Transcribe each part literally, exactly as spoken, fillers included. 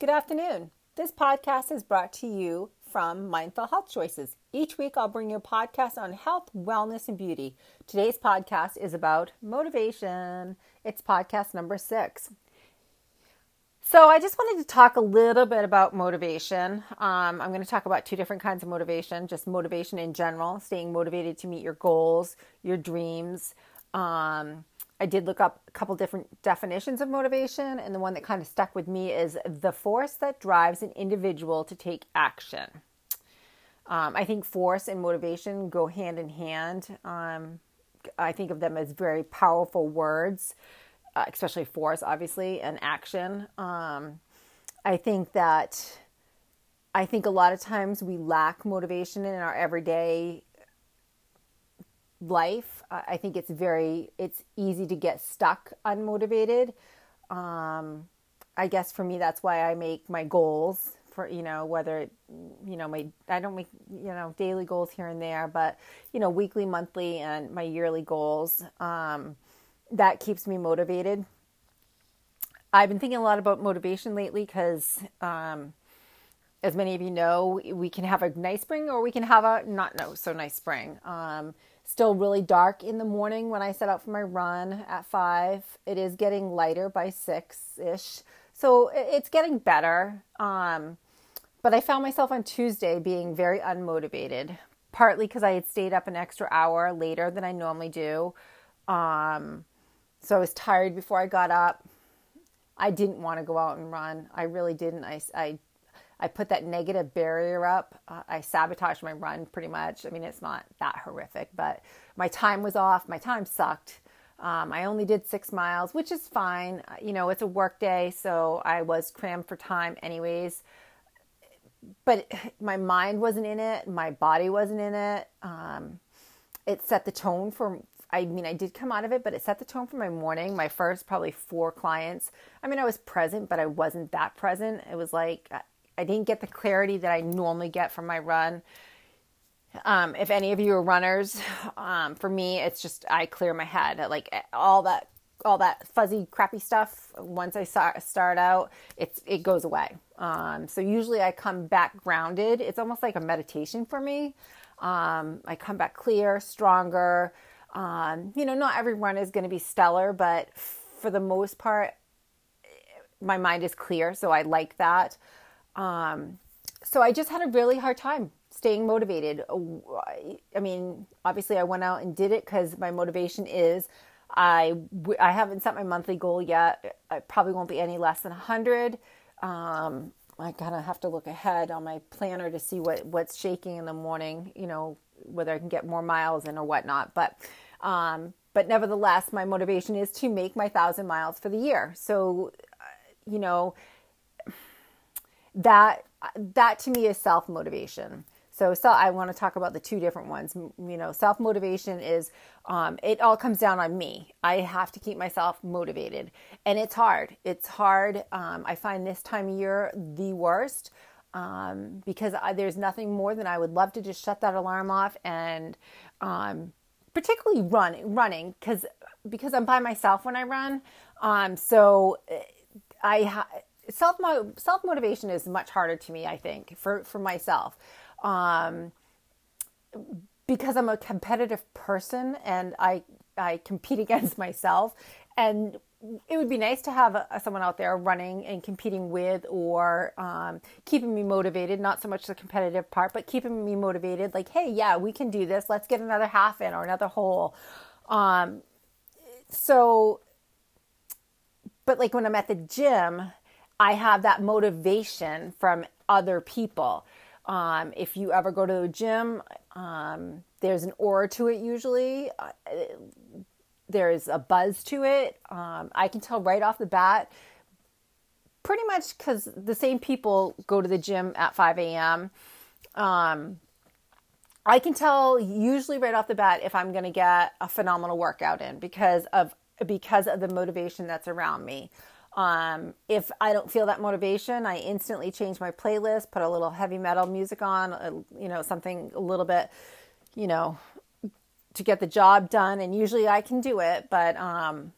Good afternoon. This podcast is brought to you from Mindful Health Choices. Each week, I'll bring you a podcast on health, wellness, and beauty. Today's podcast is about motivation. It's podcast number six. So I just wanted to talk a little bit about motivation. Um, I'm going to talk about two different kinds of motivation, just motivation in general, staying motivated to meet your goals, your dreams. Um, I did look up a couple different definitions of motivation, and the one that kind of stuck with me is the force that drives an individual to take action. Um, I think force and motivation go hand in hand. Um, I think of them as very powerful words, uh, especially force, obviously, and action. Um, I think that I think a lot of times we lack motivation in our everyday life. I think it's very, it's easy to get stuck unmotivated. Um, I guess for me, that's why I make my goals for, you know, whether, it, you know, my, I don't make, you know, daily goals here and there, but, you know, weekly, monthly, and my yearly goals, um, that keeps me motivated. I've been thinking a lot about motivation lately because, um, as many of you know, we can have a nice spring or we can have a not no, so nice spring. Um, Still really dark in the morning when I set out for my run at five. It is getting lighter by six-ish. So it's getting better. Um, but I found myself on Tuesday being very unmotivated, partly because I had stayed up an extra hour later than I normally do. Um, so I was tired before I got up. I didn't want to go out and run. I really didn't. I, I, I put that negative barrier up. Uh, I sabotaged my run pretty much. I mean, it's not that horrific, but my time was off. My time sucked. Um, I only did six miles, which is fine. You know, it's a work day, so I was crammed for time anyways. But my mind wasn't in it. My body wasn't in it. Um, it set the tone for, I mean, I did come out of it, but it set the tone for my morning, my first probably four clients. I mean, I was present, but I wasn't that present. It was like, I didn't get the clarity that I normally get from my run. Um, if any of you are runners, um, for me, it's just, I clear my head. Like all that, all that fuzzy, crappy stuff. Once I start out, it's, it goes away. Um, so usually I come back grounded. It's almost like a meditation for me. Um, I come back clear, stronger. Um, you know, not every run is going to be stellar, but for the most part, my mind is clear. So I like that. Um, so I just had a really hard time staying motivated. I mean, obviously I went out and did it because my motivation is I, I haven't set my monthly goal yet. I probably won't be any less than a hundred. Um, I kind of have to look ahead on my planner to see what, what's shaking in the morning, you know, whether I can get more miles in or whatnot. But, um, but nevertheless, my motivation is to make my thousand miles for the year. So, you know, That that to me is self-motivation. So, so I want to talk about the two different ones. You know, self-motivation is, um, it all comes down on me. I have to keep myself motivated. And it's hard. It's hard. Um, I find this time of year the worst um, because I, there's nothing more than I would love to just shut that alarm off and um, particularly run, running because because I'm by myself when I run. Um, so I ha- Self self motivation is much harder to me, I think, for, for myself, um, because I'm a competitive person and I I compete against myself, and it would be nice to have a, someone out there running and competing with, or um, keeping me motivated. Not so much the competitive part, but keeping me motivated. Like, hey, yeah, we can do this. Let's get another half in or another hole. Um, so, but like when I'm at the gym, I have that motivation from other people. Um, if you ever go to the gym, um, there's an aura to it usually. Uh, there's a buzz to it. Um, I can tell right off the bat, pretty much because the same people go to the gym at five a.m. Um, I can tell usually right off the bat if I'm going to get a phenomenal workout in because of because of the motivation that's around me. Um, if I don't feel that motivation, I instantly change my playlist, put a little heavy metal music on, uh, you know, something a little bit, you know, to get the job done. And usually I can do it, but, um,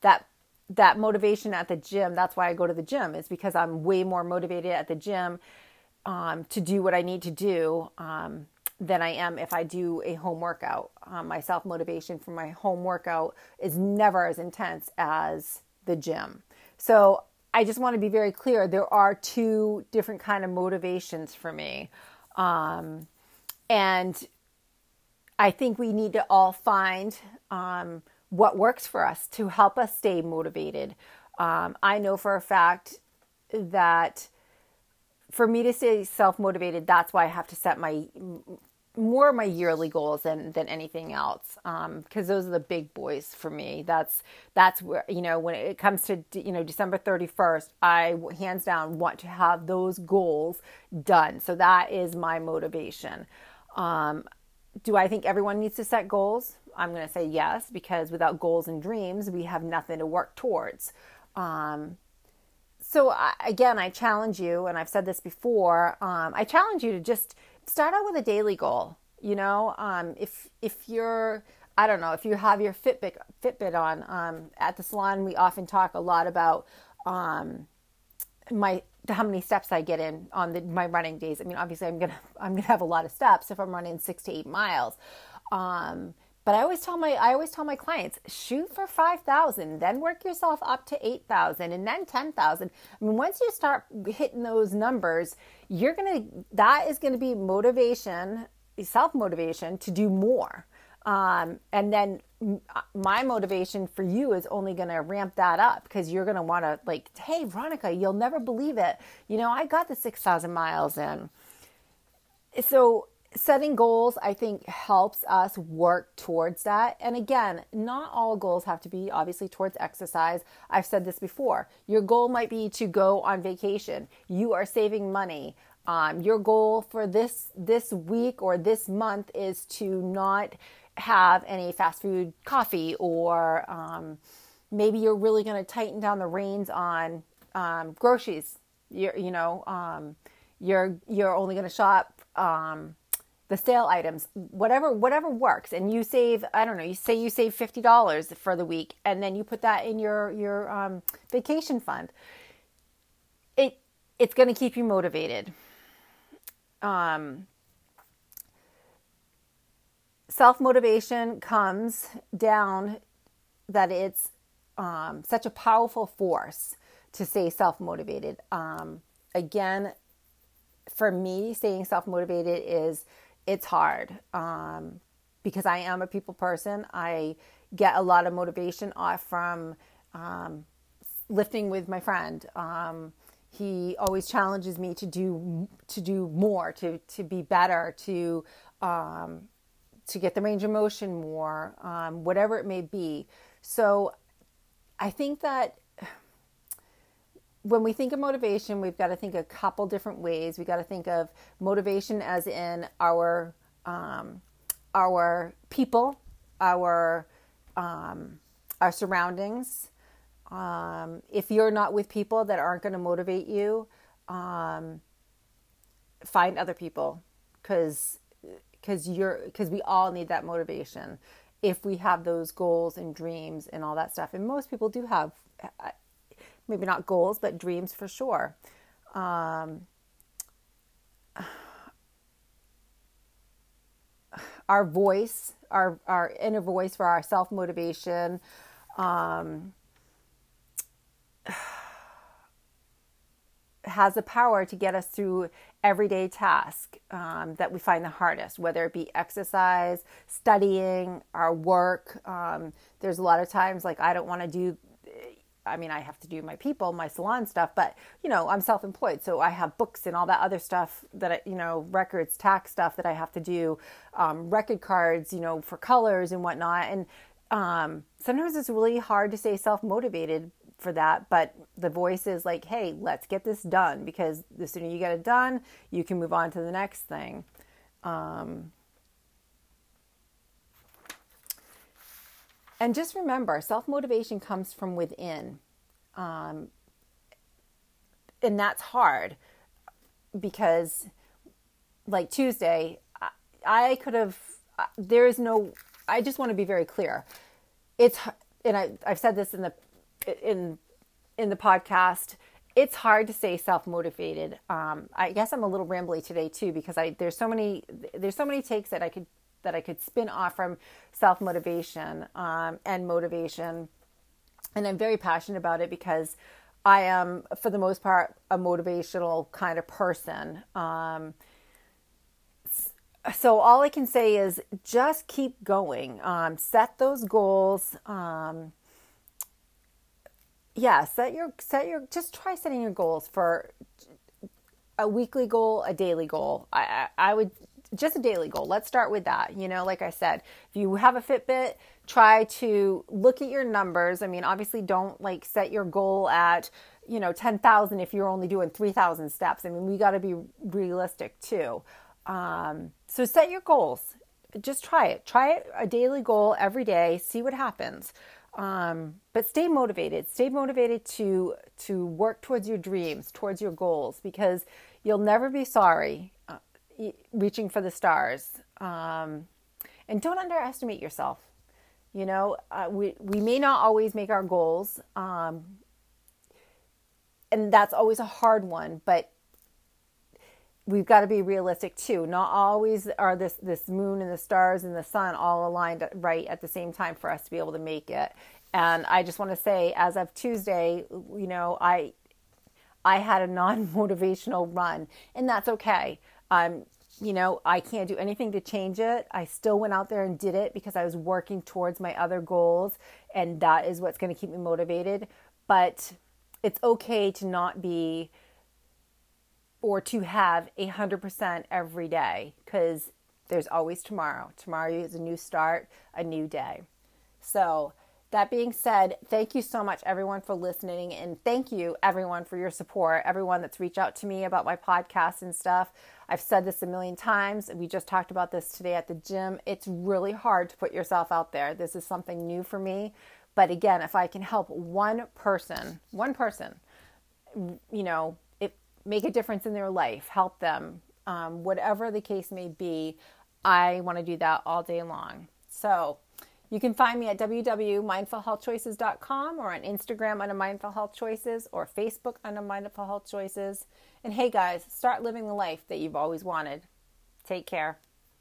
that, that motivation at the gym. That's why I go to the gym, is because I'm way more motivated at the gym um, to do what I need to do um, than I am if I do a home workout. Um, my self-motivation for my home workout is never as intense as the gym. So I just want to be very clear. There are two different kind of motivations for me. Um, and I think we need to all find um, what works for us to help us stay motivated. Um, I know for a fact that for me to stay self-motivated, that's why I have to set my more of my yearly goals than, than anything else. Um, because those are the big boys for me. That's, that's where, you know, when it comes to, you know, December thirty-first, I hands down want to have those goals done. So that is my motivation. Um, do I think everyone needs to set goals? I'm going to say yes, because without goals and dreams, we have nothing to work towards. Um, so I, again, I challenge you, and I've said this before, um, I challenge you to just start out with a daily goal. You know, um, if if you're, I don't know, if you have your Fitbit Fitbit on, um, at the salon, we often talk a lot about um, my how many steps I get in on the, my running days. I mean, obviously, I'm gonna I'm gonna have a lot of steps if I'm running six to eight miles. Um, but I always tell my I always tell my clients, shoot for five thousand, then work yourself up to eight thousand, and then ten thousand. I mean, once you start hitting those numbers, you're gonna that is gonna be motivation. Self-motivation to do more. Um, and then m- my motivation for you is only going to ramp that up, because you're going to want to, like, hey, Veronica, you'll never believe it. You know, I got the six thousand miles in. So setting goals, I think, helps us work towards that. And again, not all goals have to be obviously towards exercise. I've said this before. Your goal might be to go on vacation. You are saving money. Um, your goal for this this week or this month is to not have any fast food coffee, or um, maybe you're really going to tighten down the reins on um, groceries. You're, you know, um, you're you're only going to shop um, the sale items. Whatever whatever works, and you save. I don't know. You say you save fifty dollars for the week, and then you put that in your your um, vacation fund. It it's going to keep you motivated. Um, self-motivation comes down that it's, um, such a powerful force to stay self-motivated. Um, again, for me, staying self-motivated is, it's hard, um, because I am a people person. I get a lot of motivation off from, um, lifting with my friend, um, he always challenges me to do to do more, to to be better, to um, to get the range of motion more, um, whatever it may be. So I think that when we think of motivation, we've got to think a couple different ways. We've got to think of motivation as in our um, our people, our um, our surroundings. Um, if you're not with people that aren't going to motivate you, um, find other people, cause, cause you're, cause we all need that motivation if we have those goals and dreams and all that stuff. And most people do have, maybe not goals, but dreams for sure. Um, our voice, our, our inner voice for our self-motivation, um, has the power to get us through everyday tasks um, that we find the hardest, whether it be exercise, studying, our work. Um, there's a lot of times, like, I don't want to do, I mean, I have to do my people, my salon stuff, but, you know, I'm self-employed. So I have books and all that other stuff that, I, you know, records, tax stuff that I have to do, um, record cards, you know, for colors and whatnot. And um, sometimes it's really hard to stay self-motivated for that, but the voice is like, hey, let's get this done, because the sooner you get it done, you can move on to the next thing. Um, and just remember, self-motivation comes from within. Um, and that's hard, because like Tuesday, I, I could have, there is no, I just want to be very clear. It's, and I, I've said this in the in in the podcast, it's hard to stay self-motivated. Um, I guess I'm a little rambly today too, because I, there's so many, there's so many takes that I could, that I could spin off from self-motivation um, and motivation. And I'm very passionate about it because I am, for the most part, a motivational kind of person. Um, so all I can say is just keep going. Um, set those goals. Um, yeah, set your, set your, just try setting your goals for a weekly goal, a daily goal. I, I, I would just a daily goal. Let's start with that. You know, like I said, if you have a Fitbit, try to look at your numbers. I mean, obviously don't like set your goal at, you know, ten thousand if you're only doing three thousand steps. I mean, we got to be realistic too. Um, so set your goals, just try it, try it a daily goal every day, see what happens. Um, but stay motivated, stay motivated to, to work towards your dreams, towards your goals, because you'll never be sorry, uh, reaching for the stars. Um, and don't underestimate yourself. You know, uh, we, we may not always make our goals. Um, and that's always a hard one, but we've got to be realistic too. Not always are this, this moon and the stars and the sun all aligned right at the same time for us to be able to make it. And I just want to say, as of Tuesday, you know, I, I had a non-motivational run, and that's okay. Um, you know, I can't do anything to change it. I still went out there and did it because I was working towards my other goals, and that is what's going to keep me motivated. But it's okay to not be, or to have a hundred percent every day, because there's always tomorrow. Tomorrow is a new start, a new day. So that being said, thank you so much everyone for listening, and thank you everyone for your support. Everyone that's reached out to me about my podcast and stuff. I've said this a million times. We just talked about this today at the gym. It's really hard to put yourself out there. This is something new for me. But again, if I can help one person, one person, you know, make a difference in their life, help them, um, whatever the case may be, I want to do that all day long. So you can find me at w w w dot mindful health choices dot com, or on Instagram under Mindful Health Choices, or Facebook under Mindful Health Choices. And hey guys, start living the life that you've always wanted. Take care.